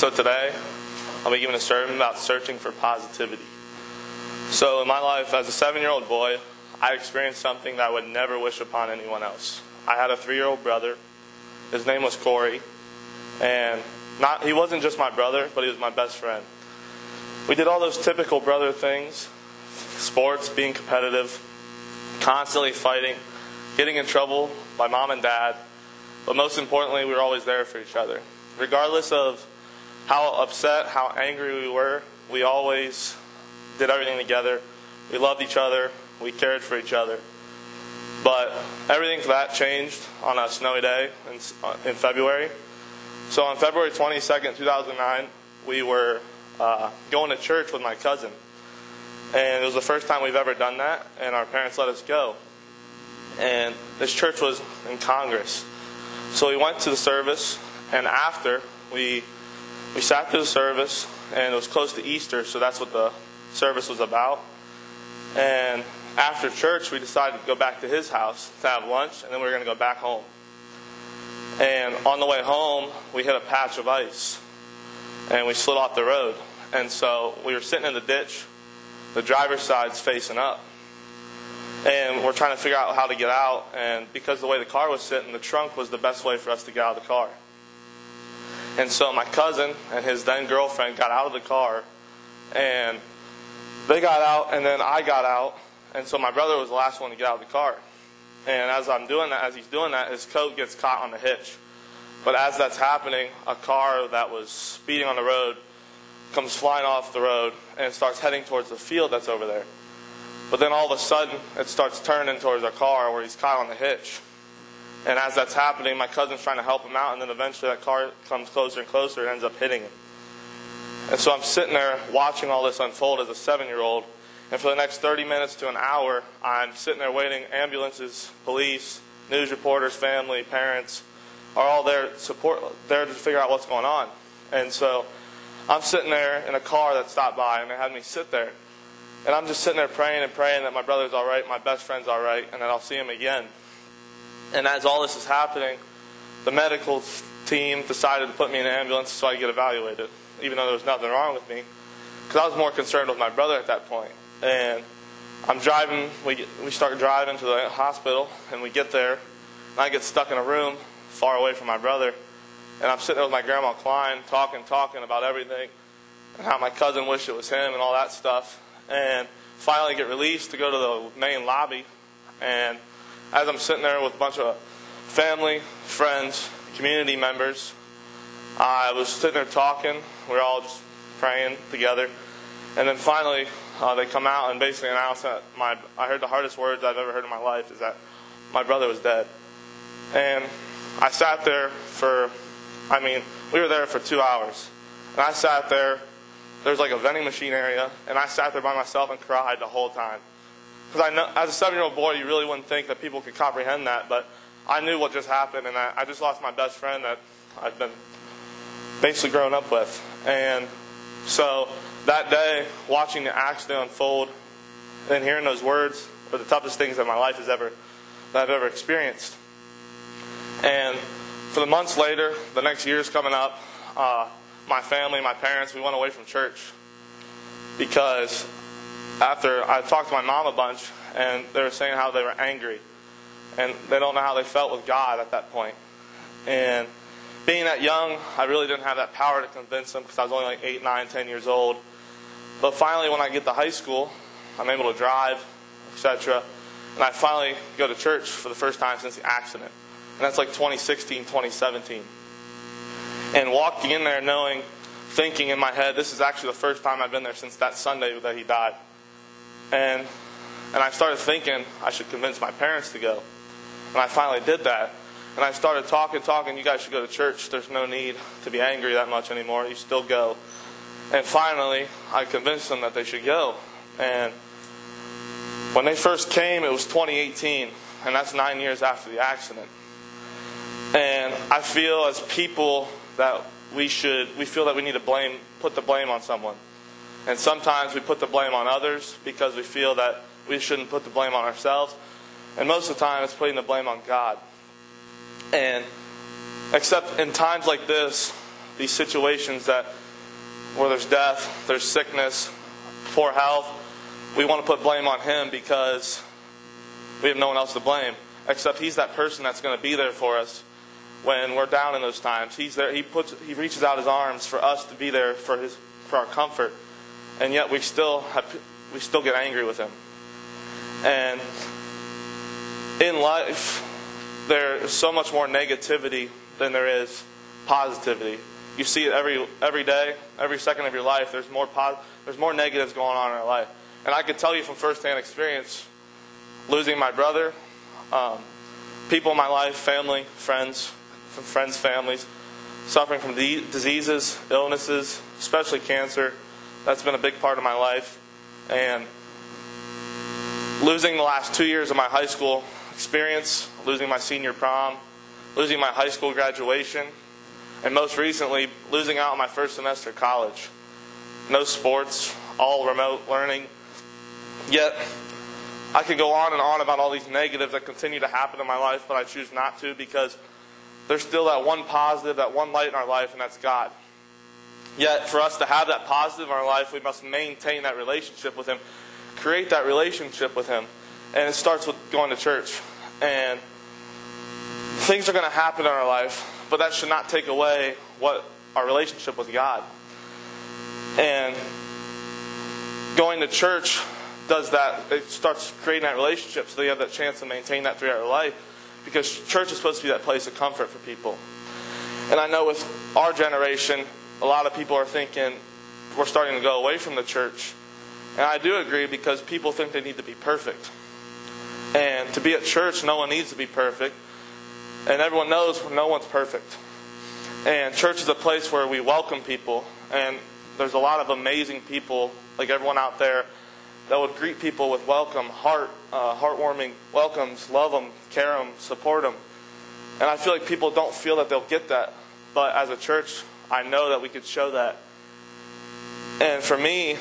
So today, I'll be giving a sermon about searching for positivity. So in my life, as a 7-year-old boy, I experienced something that I would never wish upon anyone else. I had a 3-year-old brother. His name was Corey. And he wasn't just my brother, but he was my best friend. We did all those typical brother things. Sports, being competitive, constantly fighting, getting in trouble by mom and dad. But most importantly, we were always there for each other. Regardless of how upset, how angry we were, we always did everything together. We loved each other. We cared for each other. But everything for that changed on a snowy day in February. So on February 22nd, 2009, we were going to church with my cousin. And it was the first time we've ever done that, and our parents let us go. And this church was in Congress. So we went to the service, and after, we sat through the service, and it was close to Easter, so that's what the service was about. And after church, we decided to go back to his house to have lunch, and then we were going to go back home. And on the way home, we hit a patch of ice, and we slid off the road. And so we were sitting in the ditch. The driver's side's facing up. And we're trying to figure out how to get out. And because the way the car was sitting, the trunk was the best way for us to get out of the car. And so my cousin and his then-girlfriend got out of the car. And they got out, and then I got out. And so my brother was the last one to get out of the car. And as he's doing that, his coat gets caught on the hitch. But as that's happening, a car that was speeding on the road comes flying off the road and starts heading towards the field that's over there. But then all of a sudden, it starts turning towards our car where he's caught on the hitch. And as that's happening, my cousin's trying to help him out, and then eventually that car comes closer and closer and ends up hitting him. And so I'm sitting there watching all this unfold as a 7-year-old, and for the next 30 minutes to an hour, I'm sitting there waiting. Ambulances, police, news reporters, family, parents are all there to figure out what's going on. And so I'm sitting there in a car that stopped by, and they had me sit there. And I'm just sitting there praying and praying that my brother's all right, my best friend's all right, and that I'll see him again. And as all this is happening, the medical team decided to put me in an ambulance so I could get evaluated, even though there was nothing wrong with me, because I was more concerned with my brother at that point. And I'm driving, we start driving to the hospital, and we get there, and I get stuck in a room far away from my brother. And I'm sitting there with my grandma Klein, talking about everything, and how my cousin wished it was him and all that stuff. And finally get released to go to the main lobby. And as I'm sitting there with a bunch of family, friends, community members, I was sitting there talking. We were all just praying together. And then finally, they come out and basically announced that I heard the hardest words I've ever heard in my life, is that my brother was dead. And I sat there we were there for 2 hours. And I sat there. There's like a vending machine area. And I sat there by myself and cried the whole time. Because I know, as a 7-year-old boy, you really wouldn't think that people could comprehend that. But I knew what just happened. And I just lost my best friend that I've been basically grown up with. And so that day, watching the accident unfold and hearing those words were the toughest things that my life that I've ever experienced. And for the months later, the next year's coming up, my family, my parents, we went away from church. Because after I talked to my mom a bunch, and they were saying how they were angry. And they don't know how they felt with God at that point. And being that young, I really didn't have that power to convince them because I was only like 8, 9, 10 years old. But finally, when I get to high school, I'm able to drive, etc. And I finally go to church for the first time since the accident. And that's like 2016, 2017. And walking in there thinking in my head, this is actually the first time I've been there since that Sunday that he died. And I started thinking I should convince my parents to go. And I finally did that. And I started talking, you guys should go to church. There's no need to be angry that much anymore. You still go. And finally, I convinced them that they should go. And when they first came, it was 2018. And that's 9 years after the accident. And I feel as people that we feel that we need to put the blame on someone. And sometimes we put the blame on others because we feel that we shouldn't put the blame on ourselves. And most of the time, it's putting the blame on God. And except in times like this, these situations that where there's death, there's sickness, poor health, we want to put blame on Him because we have no one else to blame. Except He's that person that's going to be there for us when we're down in those times. He's there. He reaches out His arms for us to be there for our comfort. And yet we still get angry with Him. And in life, there's so much more negativity than there is positivity. You see it every day, every second of your life. There's more negatives going on in our life. And I can tell you from firsthand experience, losing my brother, people in my life, family, friends, families, suffering from diseases, illnesses, especially cancer. That's been a big part of my life. And losing the last 2 years of my high school experience, losing my senior prom, losing my high school graduation, and most recently, losing out on my first semester of college. No sports, all remote learning. Yet, I could go on and on about all these negatives that continue to happen in my life, but I choose not to because there's still that one positive, that one light in our life, and that's God. Yet, for us to have that positive in our life, we must maintain that relationship with Him, create that relationship with Him. And it starts with going to church. And things are going to happen in our life, but that should not take away what our relationship with God. And going to church does that. It starts creating that relationship so they have that chance to maintain that throughout their life, because church is supposed to be that place of comfort for people. And I know with our generation, a lot of people are thinking we're starting to go away from the church. And I do agree, because people think they need to be perfect. And to be at church, no one needs to be perfect. And everyone knows no one's perfect. And church is a place where we welcome people. And there's a lot of amazing people, like everyone out there, that would greet people with welcome, heartwarming welcomes, love them, care them, support them. And I feel like people don't feel that they'll get that. But as a church, I know that we could show that. And for me,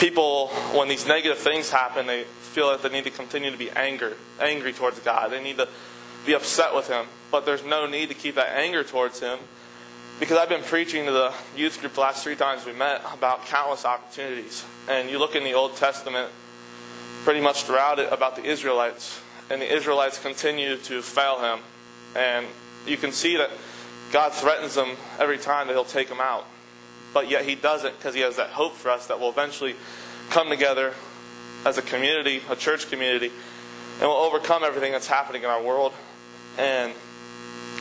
people, when these negative things happen, they feel that they need to continue to be angry towards God. They need to be upset with Him. But there's no need to keep that anger towards Him, because I've been preaching to the youth group the last 3 times we met about countless opportunities. And you look in the Old Testament, pretty much throughout it, about the Israelites. And the Israelites continue to fail Him. And you can see that God threatens them every time that He'll take them out. But yet He doesn't, because He has that hope for us that we'll eventually come together as a community, a church community, and we'll overcome everything that's happening in our world. And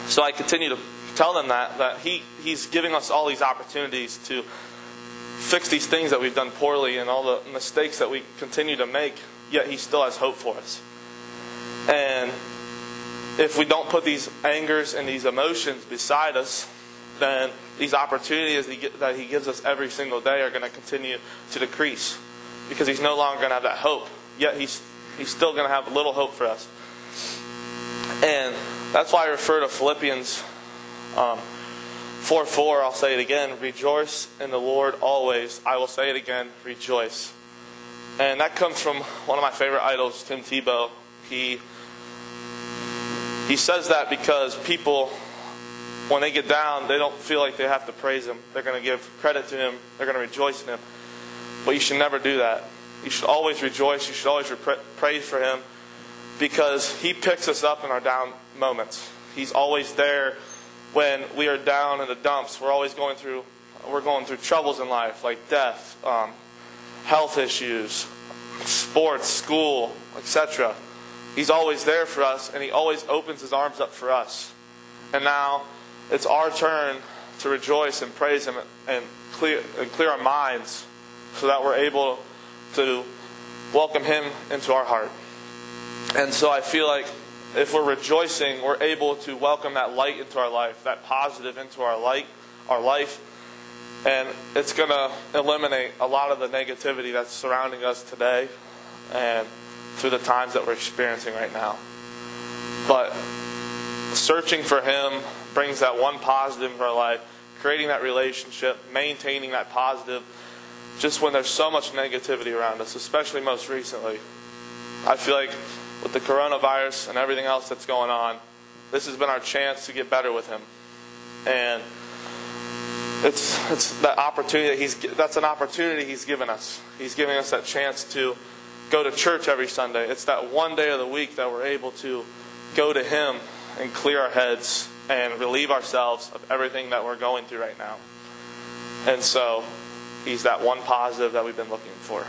so I continue to tell them that He's giving us all these opportunities to fix these things that we've done poorly and all the mistakes that we continue to make, yet He still has hope for us. And if we don't put these angers and these emotions beside us, then these opportunities that He gives us every single day are going to continue to decrease, because He's no longer going to have that hope. Yet He's still going to have a little hope for us. And that's why I refer to Philippians 4:4. I'll say it again. Rejoice in the Lord always. I will say it again. Rejoice. And that comes from one of my favorite idols, Tim Tebow. He says that because people, when they get down, they don't feel like they have to praise Him. They're going to give credit to Him. They're going to rejoice in Him. But you should never do that. You should always rejoice. You should always praise for Him, because He picks us up in our down moments. He's always there when we are down in the dumps. We're always going through troubles in life, like death, health issues, sports, school, etc. He's always there for us, and He always opens His arms up for us. And now it's our turn to rejoice and praise Him and clear our minds so that we're able to welcome Him into our heart. And so I feel like if we're rejoicing, we're able to welcome that light into our life, that positive into our life. And it's going to eliminate a lot of the negativity that's surrounding us today and through the times that we're experiencing right now. But searching for Him brings that one positive in our life, creating that relationship, maintaining that positive, just when there's so much negativity around us, especially most recently. I feel like with the coronavirus and everything else that's going on, This has been our chance to get better with him, and it's that opportunity that that's an opportunity he's given us. He's giving us that chance to go to church every Sunday. It's that one day of the week that we're able to go to him and clear our heads and relieve ourselves of everything that we're going through right now. And so he's that one positive that we've been looking for.